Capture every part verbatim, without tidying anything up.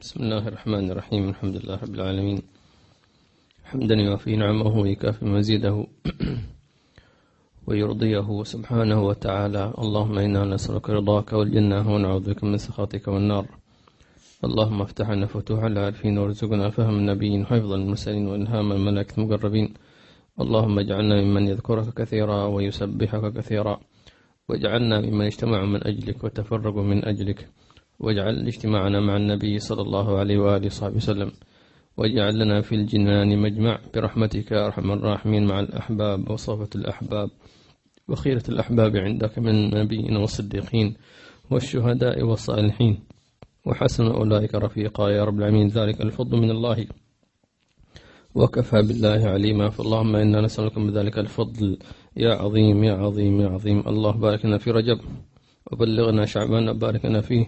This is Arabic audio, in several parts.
بسم الله الرحمن الرحيم. الحمد لله رب العالمين، حمدا يوافي نعمه ويكافي مزيده ويرضيه سبحانه وتعالى. اللهم إنا نسألك رضاك والجنة ونعوذ بك من سخطك والنار. اللهم افتح لنا فتوح العارفين وارزقنا فهم النبيين، حفظ المرسلين، وإلهام الملائكة المقربين. اللهم اجعلنا ممن يذكرك كثيرا ويسبحك كثيرا، واجعلنا ممن اجتمع من أجلك وتفرق من أجلك، واجعل اجتماعنا مع النبي صلى الله عليه وآله وصحبه وسلم، واجعل لنا في الجنان مجمع برحمتك يا أرحم الراحمين، مع الأحباب وصفة الأحباب وخيرة الأحباب عندك من النبيين والصديقين والشهداء والصالحين، وحسن أولئك رفيقا يا رب العالمين. ذلك الفضل من الله وكفى بالله عليما. فاللهم إنا نسألك بذلك الفضل يا عظيم يا عظيم يا عظيم. الله بارك لنا في رجب وبلغنا شعبان وبارك لنا فيه،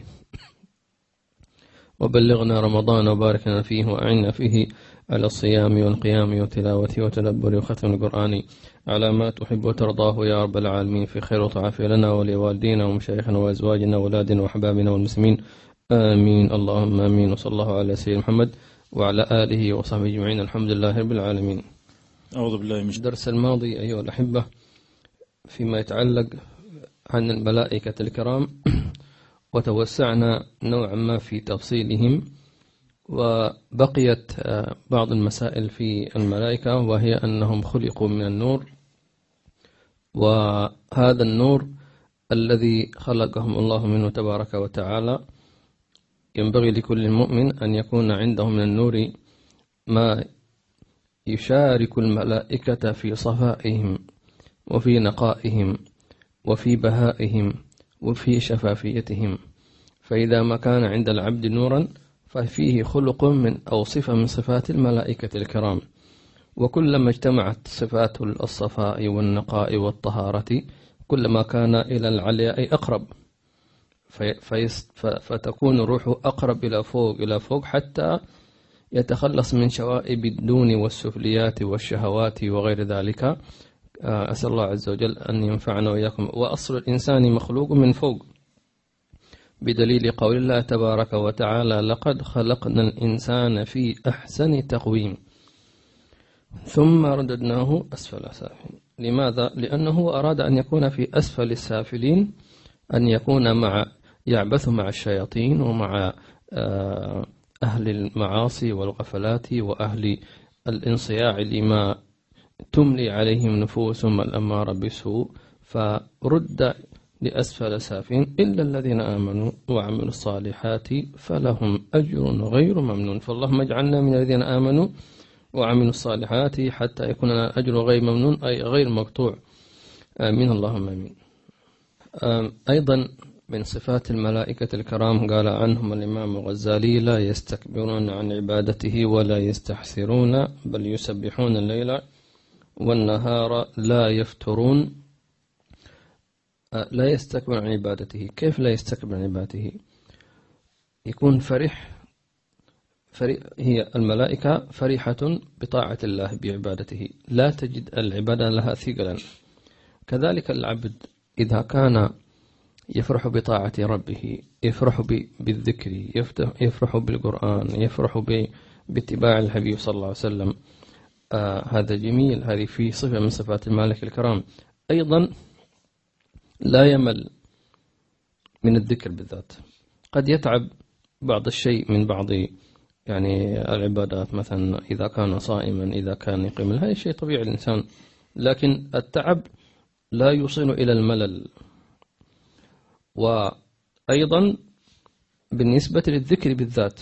وبلغنا رمضان وبارك لنا فيه، وأعنا فيه على الصيام والقيام والتلاوة وتدبر وختم القرآن على ما تحب وترضاه يا رب العالمين، في خير وعافية لنا ولوالدينا ومشايخنا وأزواجنا وأولادنا وأحبابنا والمسلمين، آمين اللهم آمين. وصلى الله على سيدنا محمد وعلى آله وصحبه أجمعين، الحمد لله رب العالمين. أعوذ بالله من الدرس الماضي أيها الأحبة فيما يتعلق عن الملائكة الكرام، وتوسعنا نوعا ما في تفصيلهم، وبقيت بعض المسائل في الملائكة، وهي أنهم خلقوا من النور، وهذا النور الذي خلقهم الله منه تبارك وتعالى ينبغي لكل مؤمن أن يكون عنده من النور ما يشارك الملائكة في صفائهم وفي نقائهم وفي بهائهم وفي شفافيتهم. فإذا ما كان عند العبد نورا ففيه خلق من أو صفة من صفات الملائكة الكرام، وكلما اجتمعت صفات الصفاء والنقاء والطهارة كلما كان إلى العلياء أقرب، فتكون الروح أقرب إلى فوق إلى فوق حتى يتخلص من شوائب الدون والسفليات والشهوات وغير ذلك. أسأل الله عز وجل أن ينفعنا وإياكم. وأصل الإنسان مخلوق من فوق، بدليل قول الله تبارك وتعالى لقد خلقنا الإنسان في أحسن تقويم ثم رددناه أسفل سافلين. لماذا؟ لأنه أراد أن يكون في أسفل السافلين، أن يكون مع يعبث مع الشياطين ومع أهل المعاصي والغفلات وأهل الانصياع لما تملي عليهم نفوسهم الأمارة بسوء، فرد لأسفل سافلين إلا الذين آمنوا وعملوا الصالحات فلهم أجر غير ممنون. فاللهم اجعلنا من الذين آمنوا وعملوا الصالحات حتى يكون لنا أجر غير ممنون، أي غير مقطوع، آمين اللهم آمين. أيضا من صفات الملائكة الكرام قال عنهم الإمام الغزالي لا يستكبرون عن عبادته ولا يستحسرون بل يسبحون الليل والنهار لا يفترون. لا يستكبر عن عبادته، كيف لا يستكبر عن عبادته؟ يكون فرح, فرح هي الملائكة فرحة بطاعة الله بعبادته، لا تجد العبادة لها ثقلا. كذلك العبد إذا كان يفرح بطاعة ربه، يفرح بالذكر، يفرح بالقرآن، يفرح باتباع الحبيب صلى الله عليه وسلم، آه هذا جميل، هذه في صفة من صفات الملائكة الكرام. أيضا لا يمل من الذكر بالذات، قد يتعب بعض الشيء من بعض يعني العبادات، مثلا إذا كان صائما إذا كان يقيم، هذا الشيء طبيعي الإنسان، لكن التعب لا يوصل إلى الملل. وأيضا بالنسبة للذكر بالذات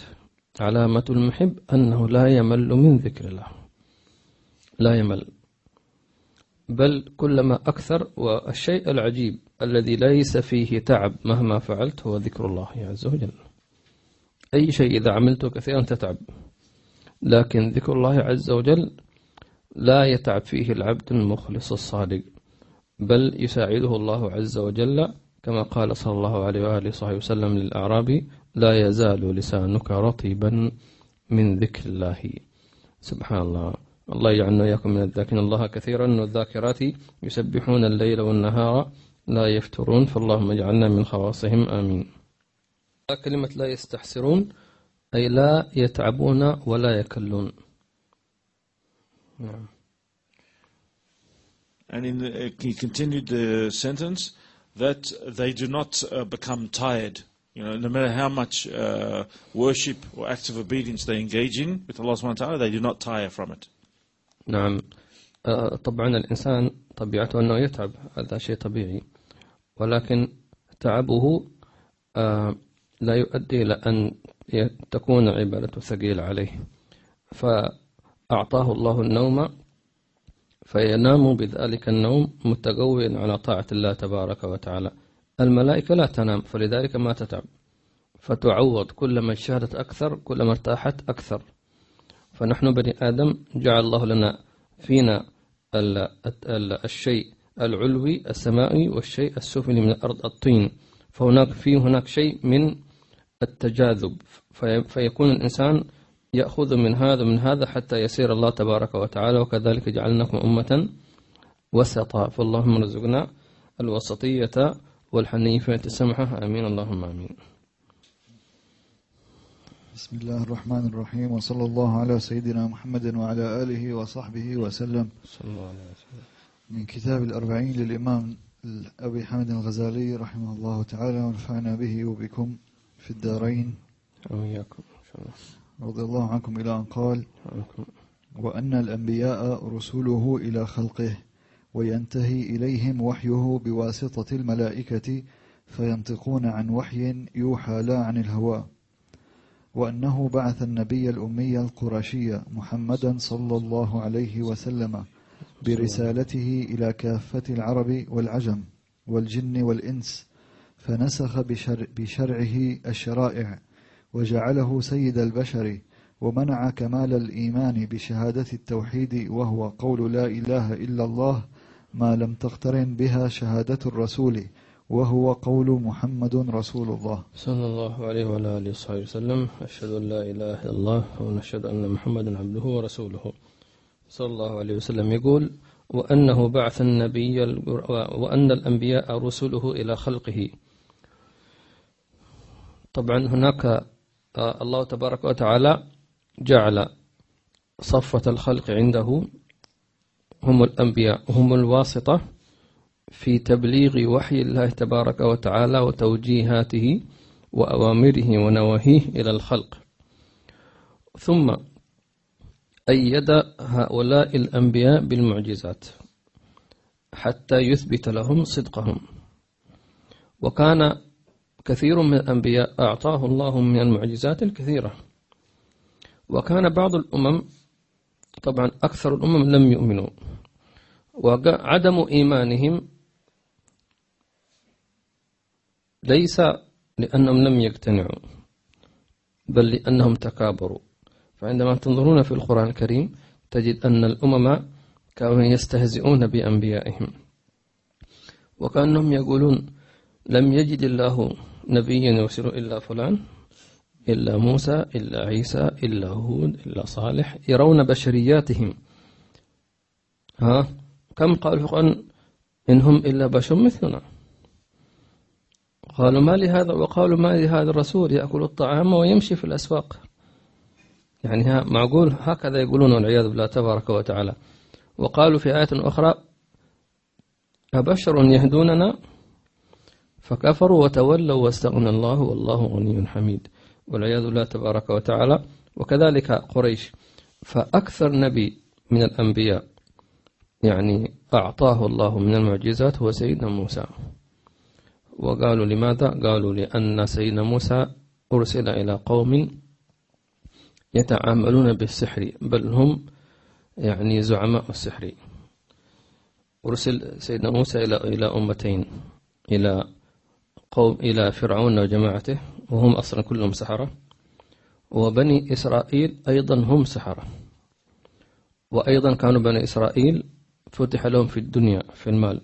علامة المحب أنه لا يمل من ذكر الله، لا يمل، بل كلما أكثر. والشيء العجيب الذي ليس فيه تعب مهما فعلت هو ذكر الله عز وجل، أي شيء إذا عملته كثيرا تتعب، لكن ذكر الله عز وجل لا يتعب فيه العبد المخلص الصادق، بل يساعده الله عز وجل، كما قال صلى الله عليه وآله وصحبه وسلم للأعرابي لا يزال لسانك رطبا من ذكر الله. سبحان الله. الله يجعلنا وإياكم من الذاكرين الله كثيرا والذاكرات يسبحون الليل والنهار لا يفترون، فاللهم اجعلنا من خواصهم آمين. كلمة لا يستحسرون أي لا يتعبون ولا يكلون. Yeah. And in the, he continued the sentence that they do not uh, become tired. You know, no matter how much uh, worship or acts of obedience they engage in with Allah Subhanahu wa Taala, they do not tire from it. نعم طبعا الإنسان طبيعته أنه يتعب, هذا شيء طبيعي, ولكن تعبه لا يؤدي إلى أن تكون عبادته ثقيلة عليه, فأعطاه الله النوم فينام بذلك النوم متقويا على طاعة الله تبارك وتعالى. الملائكة لا تنام فلذلك ما تتعب, فتعوض كلما اجتهدت أكثر كلما ارتاحت أكثر. فنحن بني آدم جعل الله لنا فينا الشيء العلوي السمائي والشيء السفلي من الأرض الطين, فهناك في هناك شيء من التجاذب فيكون الإنسان يأخذ من هذا من هذا حتى يسير الله تبارك وتعالى. وكذلك جعلناكم أمة وسطا فاللهم رزقنا الوسطية والحنيفة السمحة, آمين اللهم آمين. بسم الله الرحمن الرحيم وصلى الله على سيدنا محمد وعلى آله وصحبه وسلم. صلى الله عليه وسلم. من كتاب الأربعين للإمام أبي حامد الغزالي رحمه الله تعالى ونفعنا به وبكم في الدارين وإياكم إن شاء الله. رضي الله عنكم إلى أن قال وأن الأنبياء رسوله إلى خلقه وينتهي إليهم وحيه بواسطة الملائكة فينطقون عن وحي يوحى لا عن الهوى, وأنه بعث النبي الأمي القرشي محمدا صلى الله عليه وسلم برسالته إلى كافة العرب والعجم والجن والإنس, فنسخ بشرع بشرعه الشرائع وجعله سيد البشر, ومنع كمال الإيمان بشهادة التوحيد وهو قول لا إله إلا الله ما لم تقترن بها شهادة الرسول وهو قول محمد رسول الله صلى الله عليه وعلى آله وصحبه وسلم. أشهد أن لا إله إلا الله ونشهد أن محمدا عبده ورسوله صلى الله عليه وسلم. يقول وأنه بعث النبي وأن الأنبياء رسله إلى خلقه. طبعا هناك الله تبارك وتعالى جعل صفة الخلق عنده هم الأنبياء, هم الواسطة في تبليغ وحي الله تبارك وتعالى وتوجيهاته وأوامره ونواهيه إلى الخلق, ثم أيد هؤلاء الأنبياء بالمعجزات حتى يثبت لهم صدقهم. وكان كثير من الأنبياء أعطاه الله من المعجزات الكثيرة, وكان بعض الأمم طبعا أكثر الأمم لم يؤمنوا, وعدم إيمانهم ليس لأنهم لم يقتنعوا بل لأنهم تكابروا. فعندما تنظرون في القرآن الكريم تجد أن الأمم كانوا يستهزئون بأنبيائهم وكأنهم يقولون لم يجد الله نبيا يرسل إلا فلان إلا موسى إلا عيسى إلا هود إلا صالح, يرون بشرياتهم. ها كم قالوا القرآن إن هم إلا بشر مثلنا, قالوا ما لهذا وقالوا ما لهذا الرسول يأكل الطعام ويمشي في الأسواق. يعني ها معقول هكذا يقولون والعياذ بالله تبارك وتعالى. وقالوا في آية أخرى أبشر يهدوننا فكفروا وتولوا واستغنى الله والله غني حميد والعياذ بالله تبارك وتعالى. وكذلك قريش, فأكثر نبي من الأنبياء يعني أعطاه الله من المعجزات هو سيدنا موسى. وقالوا لماذا؟ قالوا لأن سيدنا موسى أرسل إلى قوم يتعاملون بالسحر بل هم يعني زعماء السحر. أرسل سيدنا موسى إلى إلى أمتين, إلى قوم إلى فرعون وجماعته وهم أصلا كلهم سحرة, وبني إسرائيل أيضا هم سحرة. وأيضا كانوا بني إسرائيل فتح لهم في الدنيا في المال,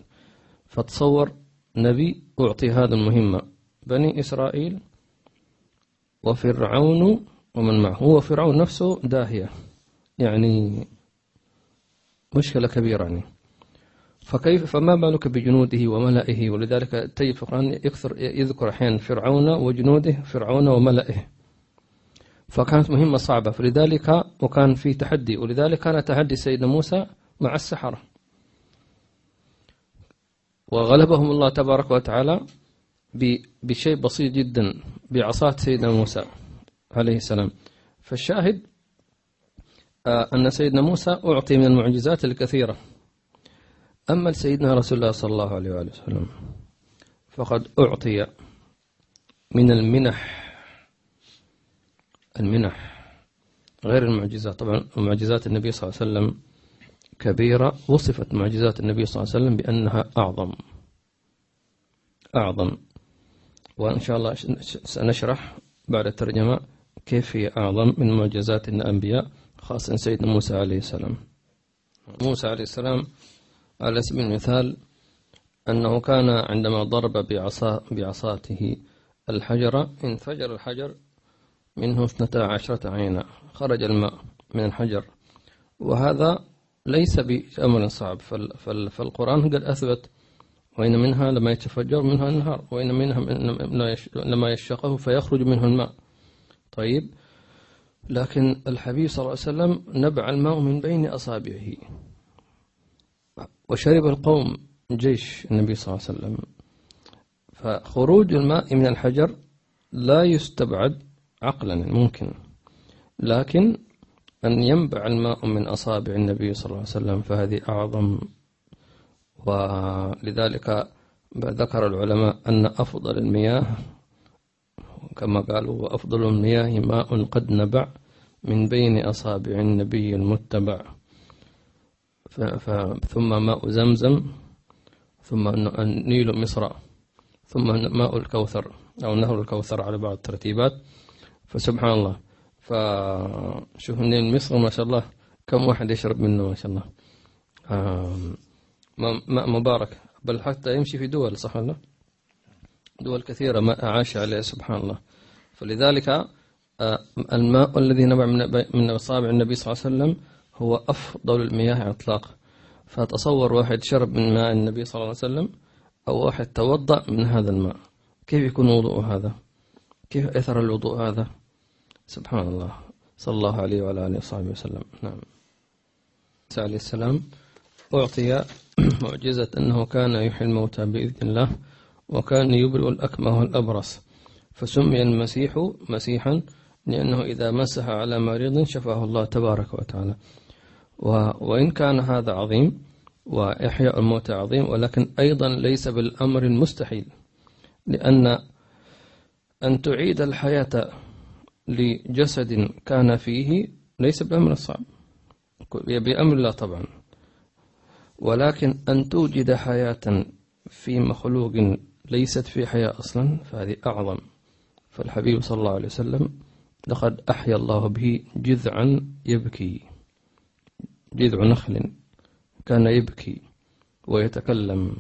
فتصور نبي أعطي هذا المهمة بني إسرائيل وفرعون ومن معه, هو فرعون نفسه داهية يعني مشكلة كبيرة يعني. فكيف فما بالك بجنوده وملئه؟ ولذلك تجد في القرآن يذكر أحيانا فرعون وجنوده فرعون وملئه. فكانت مهمة صعبة، فلذلك وكان في تحدي، ولذلك كان تحدي سيدنا موسى مع السحرة، وغلبهم الله تبارك وتعالى بشيء بسيط جدا، بعصاة سيدنا موسى عليه السلام. فالشاهد أن سيدنا موسى أعطي من المعجزات الكثيرة. أما سيدنا رسول الله صلى الله عليه وآله وسلم فقد أعطي من المنح، المنح غير المعجزات. طبعا معجزات النبي صلى الله عليه وسلم كبيرة، وصفت معجزات النبي صلى الله عليه وسلم بأنها أعظم أعظم وإن شاء الله سنشرح بعد الترجمة كيف هي أعظم من معجزات الأنبياء، خاصة سيدنا موسى عليه السلام. موسى عليه السلام على سبيل المثال أنه كان عندما ضرب بعصا بعصاته الحجر انفجر الحجر منه اثنتا عشرة عينا، خرج الماء من الحجر، وهذا ليس بأمر صعب، فالقرآن قد أثبت وإن منها لما يتفجر منها النهر وإن منها لما يشقه فيخرج منه الماء. طيب، لكن الحبيب صلى الله عليه وسلم نبع الماء من بين أصابعه، وشرب القوم جيش النبي صلى الله عليه وسلم، فخروج الماء من الحجر لا يستبعد عقلا ممكن، لكن أن ينبع الماء من أصابع النبي صلى الله عليه وسلم فهذه أعظم. ولذلك ذكر العلماء أن أفضل المياه كما قالوا أفضل المياه ماء قد نبع من بين أصابع النبي المتبع، ثم ماء زمزم، ثم نيل مصر، ثم ماء الكوثر أو نهر الكوثر على بعض الترتيبات. فسبحان الله، فشوف نيل مصر ما شاء الله كم واحد يشرب منه ما شاء الله، ماء مبارك، بل حتى يمشي في دول، صح ولا؟ دول كثيرة ماء عاش عليه سبحان الله. فلذلك الماء الذي نبع من أصابع النبي صلى الله عليه وسلم هو أفضل المياه على الإطلاق. فتصور واحد شرب من ماء النبي صلى الله عليه وسلم أو واحد توضأ من هذا الماء، كيف يكون وضوء هذا؟ كيف أثر الوضوء هذا؟ سبحان الله، صلى الله عليه وعلى آله وصحبه وسلم. نعم، موسى عليه السلام أعطي معجزة أنه كان يحيي الموتى بإذن الله، وكان يبرئ الأكمه والأبرص، فسمي المسيح مسيحا لأنه إذا مسح على مريض شفاه الله تبارك وتعالى. وإن كان هذا عظيم وإحياء الموتى عظيم، ولكن أيضا ليس بالأمر المستحيل، لأن أن تعيد الحياة لجسد كان فيه ليس بأمر صعب، بأمر الله طبعا، ولكن أن توجد حياة في مخلوق ليست في حياة أصلا فهذه أعظم. فالحبيب صلى الله عليه وسلم لقد أحيا الله به جذعا يبكي، جذع نخل كان يبكي ويتكلم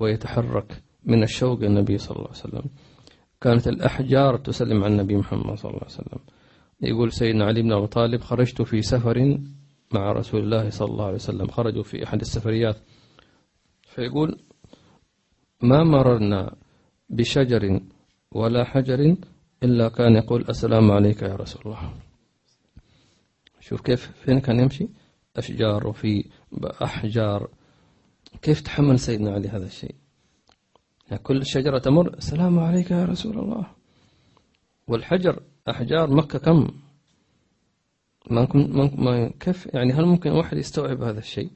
ويتحرك من الشوق النبي صلى الله عليه وسلم. كانت الأحجار تسلم على النبي محمد صلى الله عليه وسلم. يقول سيدنا علي بن أبي طالب خرجت في سفر مع رسول الله صلى الله عليه وسلم، خرجوا في أحد السفريات، فيقول ما مررنا بشجر ولا حجر إلا كان يقول السلام عليك يا رسول الله. شوف كيف، فين كان يمشي؟ أشجار وفي أحجار. كيف تحمل سيدنا علي هذا الشيء؟ يعني كل شجرة تمر السلام عليك يا رسول الله. والحجر أحجار مكة كم؟ ما ما كيف يعني؟ هل ممكن واحد يستوعب هذا الشيء؟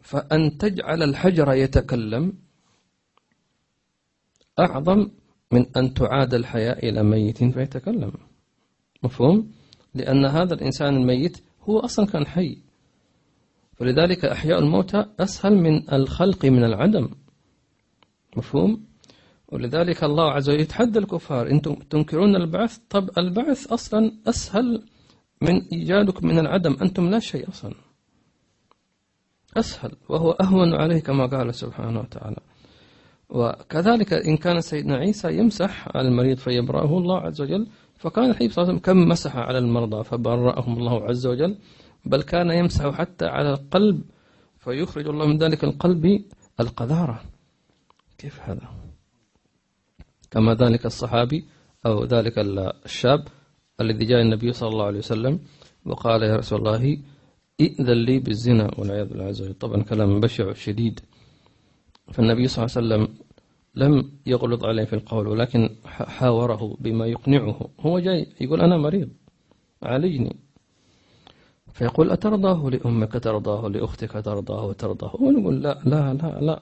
فأن تجعل الحجر يتكلم أعظم من أن تعاد الحياة إلى ميت فيتكلم، مفهوم؟ لأن هذا الإنسان الميت هو أصلا كان حي، فلذلك أحياء الموتى أسهل من الخلق من العدم، مفهوم؟ ولذلك الله عز وجل يتحدى الكفار، أنتم تنكرون البعث، طب البعث أصلا أسهل من إيجادك من العدم، أنتم لا شيء أصلا، أسهل وهو أهون عليه كما قال سبحانه وتعالى. وكذلك إن كان سيدنا عيسى يمسح على المريض فيبرأه الله عز وجل، فكان الحبيب صلى الله عليه وسلم كم مسح على المرضى فبرأهم الله عز وجل، بل كان يمسح حتى على القلب فيخرج الله من ذلك القلب القذارة. كيف هذا؟ كما ذلك الصحابي أو ذلك الشاب الذي جاء النبي صلى الله عليه وسلم وقال يا رسول الله إئذن لي بالزنا والعياذ بالله عز وجل. طبعا كلام بشع شديد. فالنبي صلى الله عليه وسلم لم يغلط عليه في القول، ولكن حاوره بما يقنعه. هو جاي يقول أنا مريض عالجني، فيقول أترضاه لأمك، ترضاه لأختك، ترضاه ترضاه ونقول لا لا لا لا.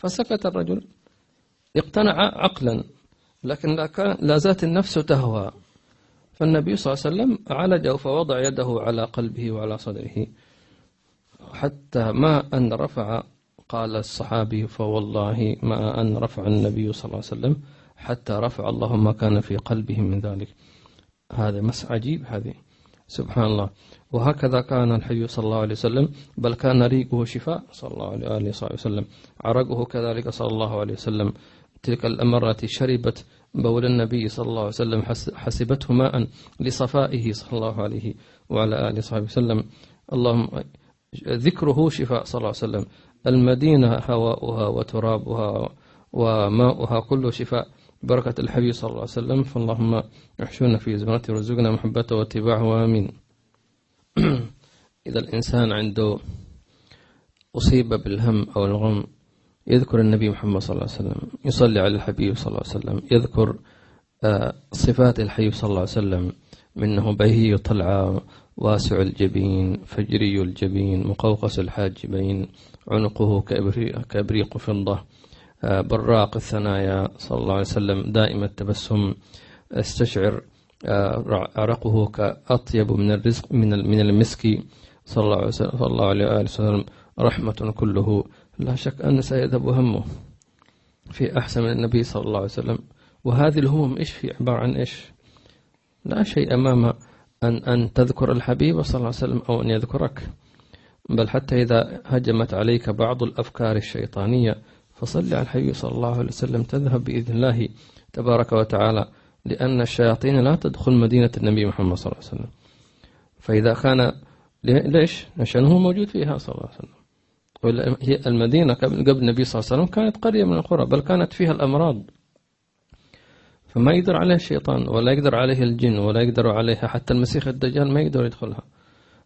فسكت الرجل، اقتنع عقلا، لكن لا, كان لا زالت النفس تهوى. فالنبي صلى الله عليه وسلم عالجه، فوضع يده على قلبه وعلى صدره حتى ما أن رفع. قال الصحابي فوالله ما أن رفع النبي صلى الله عليه وسلم حتى رفع الله ما كان في قلبه من ذلك. هذا مس عجيب، هذه سبحان الله. وهكذا كان الحي صلى الله عليه وسلم، بل كان ريقه شفاء صلى الله عليه وسلم، عرقه كذلك صلى الله عليه وسلم. تلك الأمرة التي شربت بول النبي صلى الله عليه وسلم حسبته ماء لصفائه صلى الله عليه وعلى آله وصحبه وسلم. اللهم ذكره شفاء صلى الله عليه وسلم. المدينة هواؤها وترابها وماؤها كله شفاء، بركة الحبيب صلى الله عليه وسلم. فاللهم احشونا في زمرته ورزقنا محبته واتباعه، آمين. إذا الإنسان عنده أصيب بالهم أو الغم، يذكر النبي محمد صلى الله عليه وسلم، يصلي على الحبيب صلى الله عليه وسلم، يذكر صفات الحبيب صلى الله عليه وسلم، منه بهي طلعة، واسع الجبين، فجري الجبين، مقوقس الحاجبين، عنقه كابريق فضة، براق الثنايا صلى الله عليه وسلم، دائم التبسم، استشعر عرقه كأطيب من الرزق من المسك صلى الله عليه وسلم، رحمة كله. لا شك أن سيذهب همه في أحسن من النبي صلى الله عليه وسلم. وهذه الهمم إيش في عبارة عن إيش؟ لا شيء أمام أن أن تذكر الحبيب صلى الله عليه وسلم أو أن يذكرك، بل حتى إذا هجمت عليك بعض الأفكار الشيطانية فصل على الحبيب صلى الله عليه وسلم، تذهب بإذن الله تبارك وتعالى، لأن الشياطين لا تدخل مدينة النبي محمد صلى الله عليه وسلم. فإذا كان ليش؟ عشان هو موجود فيها صلى الله عليه وسلم. المدينة قبل النبي صلى الله عليه وسلم كانت قرية من القرى، بل كانت فيها الأمراض، فما يقدر عليه الشيطان ولا يقدر عليه الجن ولا يقدر عليها حتى المسيح الدجال ما يقدر يدخلها،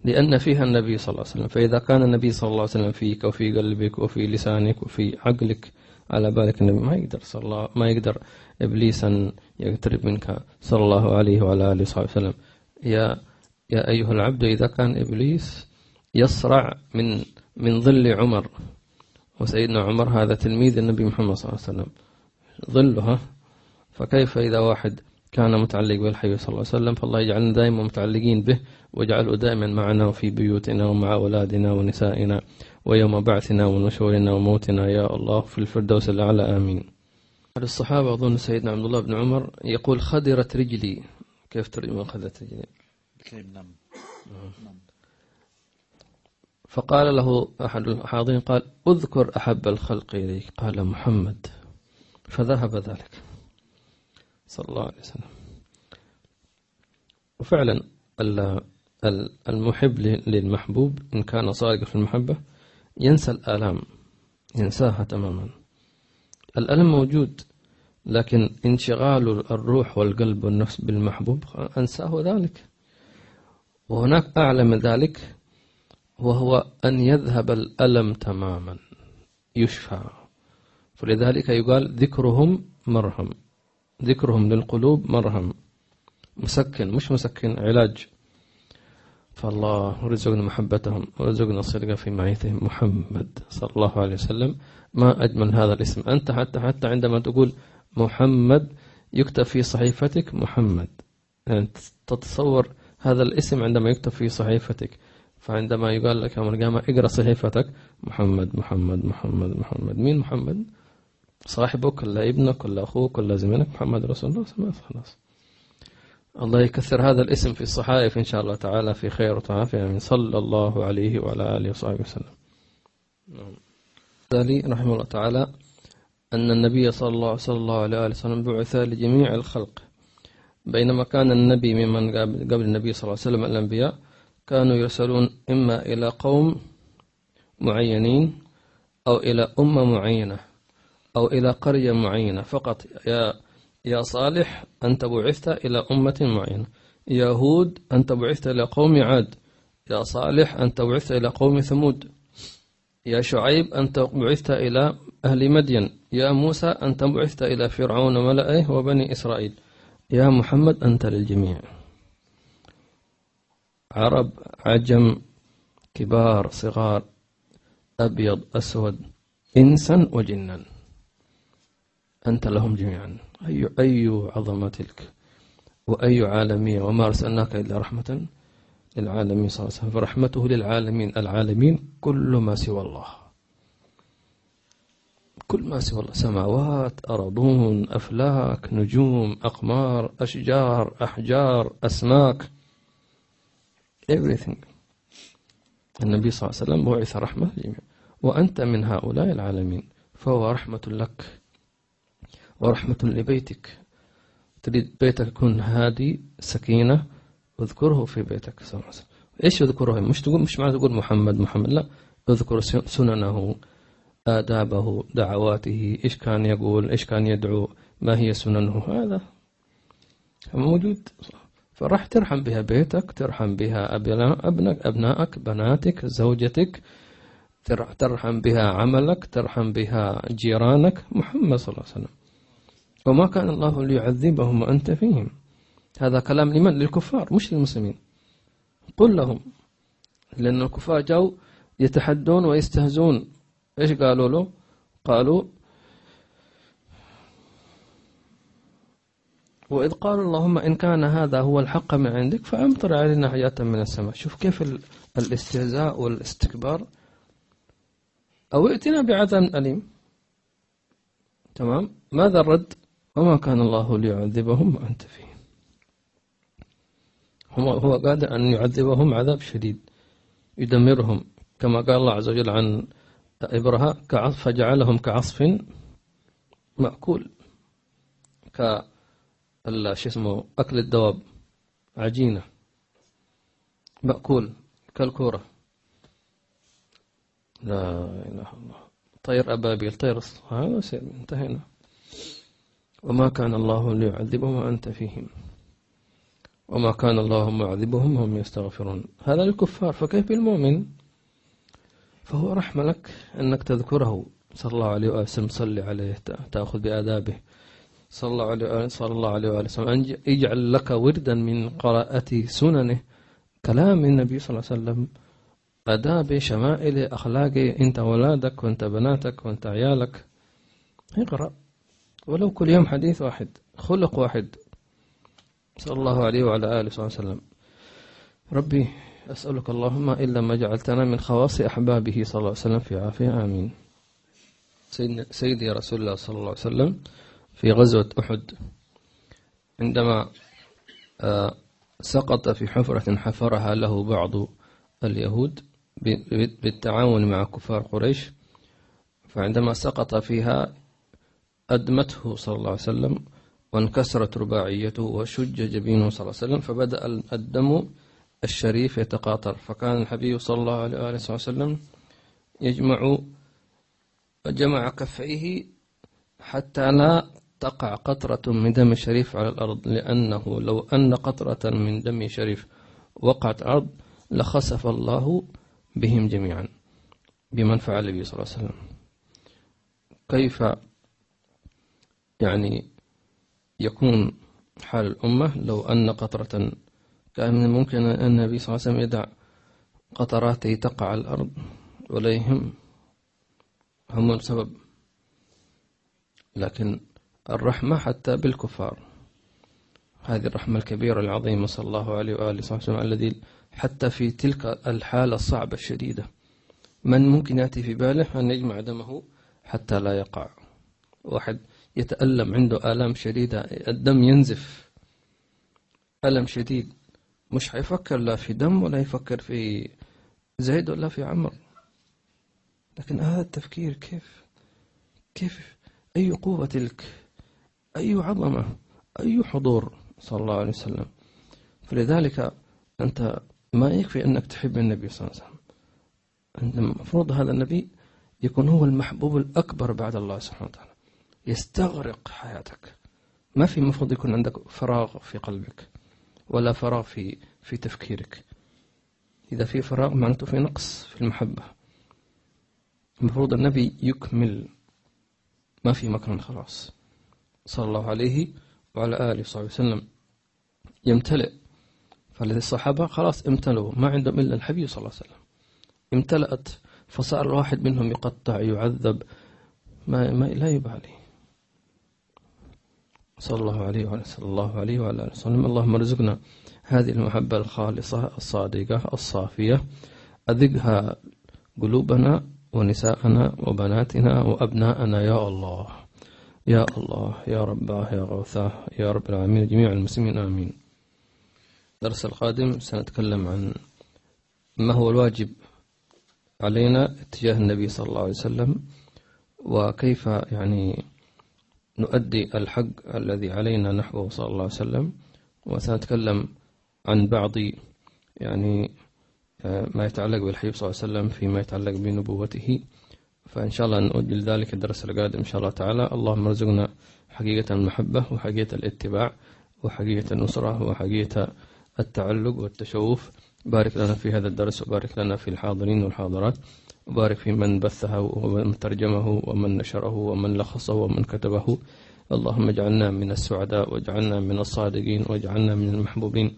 لأن فيها النبي صلى الله عليه وسلم. فإذا كان النبي صلى الله عليه وسلم فيك وفي قلبك وفي لسانك وفي عقلك، على بالك النبي ما يقدر صلى الله ما يقدر إبليس أن يقترب منك صلى الله عليه وعلى آله وصحبه وسلم. يا يا أيها العبد، إذا كان إبليس يصرع من من ظل عمر، وسيدنا عمر هذا تلميذ النبي محمد صلى الله عليه وسلم، ظلها، فكيف إذا واحد كان متعلق بالحبيب صلى الله عليه وسلم؟ فالله يجعلنا دائما متعلقين به، ويجعله دائما معنا وفي بيوتنا ومع أولادنا ونسائنا ويوم بعثنا ونشورنا وموتنا يا الله في الفردوس الأعلى، آمين. أحد الصحابة أظن سيدنا عبد الله بن عمر يقول خدرت رجلي. كيف ترجمة خدرت رجلي؟ فقال له أحد الحاضرين قال أذكر أحب الخلق إليك، قال محمد، فذهب ذلك صلى الله عليه وسلم. وفعلا المحب للمحبوب إن كان صادقا في المحبة ينسى الآلام، ينساها تماما. الألم موجود، لكن انشغال الروح والقلب والنفس بالمحبوب أنساه ذلك. وهناك أعلى من ذلك، وهو أن يذهب الألم تماما، يشفى. فلذلك يقال ذكرهم مرهم، ذكرهم للقلوب مرهم، مسكن مش مسكن، علاج. فالله رزقنا محبتهم ورزقنا الصدق في معيتهم، محمد صلى الله عليه وسلم. ما أجمل هذا الاسم. أنت حتى حتى عندما تقول محمد يكتب في صحيفتك محمد، يعني تتصور هذا الاسم عندما يكتب في صحيفتك. فعندما يقال لك يا مرقامة اقرأ صحيفتك، محمد محمد محمد محمد، مين محمد؟ صاحبك ولا ابنك ولا أخوك ولا زميلك، محمد رسول الله سماه. خلاص، الله يكثر هذا الاسم في الصحائف إن شاء الله تعالى في خير وتعافية، من صلى الله عليه وعلى آله وصحبه وسلم. ذلك رحمه الله تعالى أن النبي صلى الله عليه وسلم بعث لجميع الخلق، بينما كان النبي ممن قبل النبي صلى الله عليه وسلم الأنبياء كانوا يرسلون إما إلى قوم معينين أو إلى أمة معينة أو إلى قرية معينة فقط. يا يا صالح أنت بعثت إلى أمة معينة، يا هود أنت بعثت إلى قوم عاد، يا صالح أنت بعثت إلى قوم ثمود، يا شعيب أنت بعثت إلى أهل مدين، يا موسى أنت بعثت إلى فرعون ملئه وبني إسرائيل، يا محمد أنت للجميع. عرب، عجم، كبار، صغار، أبيض، أسود، إنسا وجنا، أنت لهم جميعا. أي أي عظمة تلك وأي عالمية. وما أرسلناك إلا رحمة للعالمين صلى الله عليه وسلم، فرحمته للعالمين. العالمين كل ما سوى الله، كل ما سوى الله، سماوات، أراضون، أفلاك، نجوم، أقمار، أشجار، أحجار، أسماك، everything. النبي صلى الله عليه وسلم بعث رحمة للجميع، وأنت من هؤلاء العالمين، فهو رحمة لك ورحمة لبيتك. تريد بيتك يكون هادي سكينة، اذكره في بيتك صلى الله عليه وسلم. ايش اذكره؟ مش تقول مش معنى تقول محمد محمد، لا، اذكر سننه، آدابه، دعواته، ايش كان يقول، ايش كان يدعو، ما هي سننه، هذا موجود. فراح ترحم بها بيتك، ترحم بها ابنك، ابنائك، بناتك، زوجتك، ترحم بها عملك، ترحم بها جيرانك. محمد صلى الله عليه وسلم. وما كان الله ليعذبهم وأنت فيهم. هذا كلام لمن؟ للكفار، مش للمسلمين. قل لهم، لأن الكفار جاءوا يتحدون ويستهزون. إيش قالوا له؟ قالوا: وإذ قالوا اللهم إن كان هذا هو الحق من عندك فأمطر علينا حياة من السماء. شوف كيف الاستهزاء والاستكبار. أو ائتنا بعذاب أليم. تمام؟ ماذا الرد؟ وما كان الله ليعذبهم وأنت فيهم. هو قادر أن يعذبهم عذاب شديد يدمرهم، كما قال الله عز وجل عن إبراهيم: فجعلهم كعصف مأكول، كالش اسمه أكل الدواب، عجينة، مأكول كالكورة. لا إله إلا الله. طير أبابيل، طير الصحابة. انتهينا. وما كان الله ليعذبهم وأنت فيهم وما كان الله معذبهم وهم يستغفرون. هذا للكفار، فكيف بالمؤمن؟ فهو رحمة لك أنك تذكره صلى الله عليه وسلم، صلي عليه، تأخذ بآدابه صلى الله عليه صلى الله عليه وسلم، أن يجعل لك وردا من قراءة سننه، كلام النبي صلى الله عليه وسلم، آدابه، شمائله، أخلاقه. أنت أولادك وأنت بناتك وأنت عيالك، اقرأ ولو كل يوم حديث واحد، خلق واحد، صلى الله عليه وعلى آله وسلم. ربي أسألك اللهم إلا ما جعلتنا من خواص أحبابه صلى الله عليه وسلم في عافية، آمين. سيدي رسول الله صلى الله عليه وسلم في غزوة أحد، عندما سقط في حفرة حفرها له بعض اليهود بالتعاون مع كفار قريش، فعندما سقط فيها أدمته صلى الله عليه وسلم، وانكسرت رباعيته، وشج جبينه صلى الله عليه وسلم، فبدأ الدم الشريف يتقاطر. فكان الحبيب صلى الله عليه وسلم يجمع جمع كفيه حتى لا تقع قطرة من دم شريف على الأرض، لأنه لو أن قطرة من دم شريف وقعت على الأرض لخسف الله بهم جميعا، بمن فعل به صلى الله عليه وسلم. كيف يعني يكون حال الأمة لو أن قطرة؟ كان من الممكن أن النبي صلى الله عليه وسلم يدع قطراته تقع على الأرض ولا يهم، هم السبب. لكن الرحمة حتى بالكفار، هذه الرحمة الكبيرة العظيمة صلى الله عليه وآله وسلم، الذي حتى في تلك الحالة الصعبة الشديدة من ممكن يأتي في باله أن يجمع دمه حتى لا يقع. واحد يتألم، عنده آلام شديدة، الدم ينزف، ألم شديد، مش هيفكر لا في دم ولا يفكر في زيد ولا في عمر. لكن هذا التفكير كيف كيف أي قوة تلك، أي عظمة، أي حضور صلى الله عليه وسلم. فلذلك أنت ما يكفي أنك تحب النبي صلى الله عليه وسلم، أنت المفروض هذا النبي يكون هو المحبوب الأكبر بعد الله سبحانه وتعالى، يستغرق حياتك. ما في مفروض يكون عندك فراغ في قلبك، ولا فراغ في في تفكيرك. إذا في فراغ معناته في نقص في المحبة. المفروض النبي يكمل، ما في مكان خلاص، صلى الله عليه وعلى آله وصحبه وسلم يمتلئ. فالصحابة خلاص امتلؤوا، ما عندهم إلا الحبيب صلى الله عليه وسلم، امتلأت. فصار الواحد منهم يقطع يعذب، ما, ما لا يبالي عليه، صلى الله عليه وعلى الله عليه وعلى آله وسلم. اللهم ارزقنا هذه المحبة الخالصة الصادقة الصافية، أذقها قلوبنا ونساءنا وبناتنا وأبناءنا يا الله يا الله يا رباه يا غوثاه يا رب العالمين، جميع المسلمين آمين. درس القادم سنتكلم عن ما هو الواجب علينا اتجاه النبي صلى الله عليه وسلم، وكيف يعني نؤدي الحق الذي علينا نحوه صلى الله عليه وسلم. وسنتكلم عن بعض يعني ما يتعلق بالحبيب صلى الله عليه وسلم فيما يتعلق بنبوته، فإن شاء الله نؤجل ذلك الدرس القادم إن شاء الله تعالى. اللهم ارزقنا حقيقة المحبة وحقيقة الاتباع وحقيقة النصرة وحقيقة التعلق والتشوف. بارك لنا في هذا الدرس، وبارك لنا في الحاضرين والحاضرات، وبارك في من بثه ومن ترجمه ومن نشره ومن لخصه ومن كتبه. اللهم اجعلنا من السعداء، واجعلنا من الصادقين، واجعلنا من المحبوبين.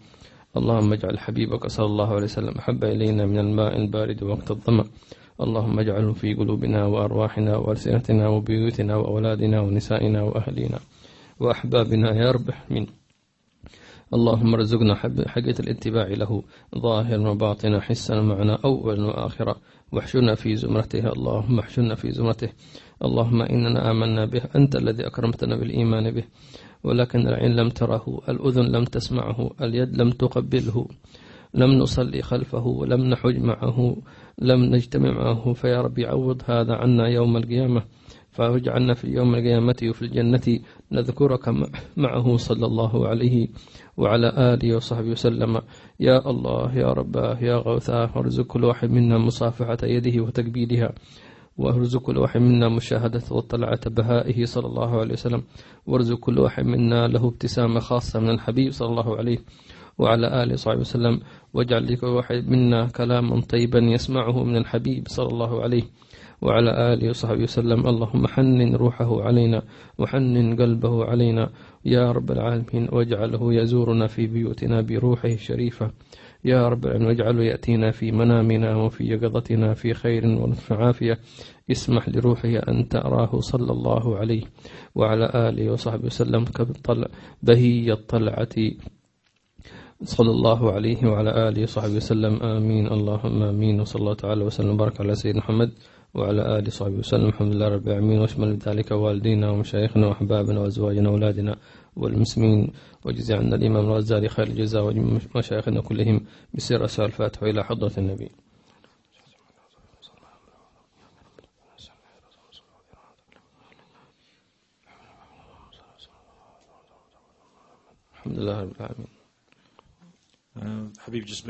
اللهم اجعل حبيبك صلى الله عليه وسلم أحب إلينا من الماء البارد وقت الظمأ. اللهم اجعله في قلوبنا وأرواحنا وألسنتنا وبيوتنا وأولادنا ونسائنا وأهلنا وأحبابنا يا رب العالمين. اللهم ارزقنا حقيقة الاتباع له ظاهرا وباطنا، حسنا معنا أولا وآخرا، واحشرنا في زمرته. اللهم احشرنا في زمرته. اللهم إننا آمنا به، أنت الذي أكرمتنا بالإيمان به، ولكن العين لم تره، الأذن لم تسمعه، اليد لم تقبله، لم نصلي خلفه، ولم نحج معه، لم نجتمع معه. فيا رب عوض هذا عنا يوم القيامة، فاجعلنا في يوم القيامة وفي الجنة نذكرك معه، صلى الله عليه وعلى آله وصحبه وسلم. يا الله يا رباه يا غوثاه، ارزق كل واحد منا مصافحة يده وتقبيلها، وارزق كل واحد منا مشاهدة وطلعة بهائه صلى الله عليه وسلم، وارزق كل واحد منا له ابتسامة خاصة من الحبيب صلى الله عليه وعلى آله وصحبه وسلم، واجعل لكل واحد منا كلاما طيبا يسمعه من الحبيب صلى الله عليه وعلى آله وصحبه وسلم. اللهم حنن روحه علينا، وحنن قلبه علينا يا رب العالمين، واجعله يزورنا في بيوتنا بروحه الشريفة يا رب العالمين، واجعله يأتينا في منامنا وفي يقظتنا في خير ولطف عافية. اسمح لروحه أن تراه صلى الله عليه وعلى آله وصحبه وسلم بهي الطلعة صلى الله عليه وعلى آله وصحبه وسلم. آمين اللهم آمين. وصلى الله تعالى وسلم وبارك على سيدنا محمد وعلى آله وصحبه وسلم. الحمد لله رب العالمين. واشمل بذلك والدينا ومشايخنا وأحبابنا وأزواجنا وأولادنا والمسلمين، وجزي عنا الإمام الغزالي خير الجزاء ومشايخنا كلهم بسر أسهل. الفاتحة إلى حضرة النبي. الحمد لله رب العالمين. حبيب جسم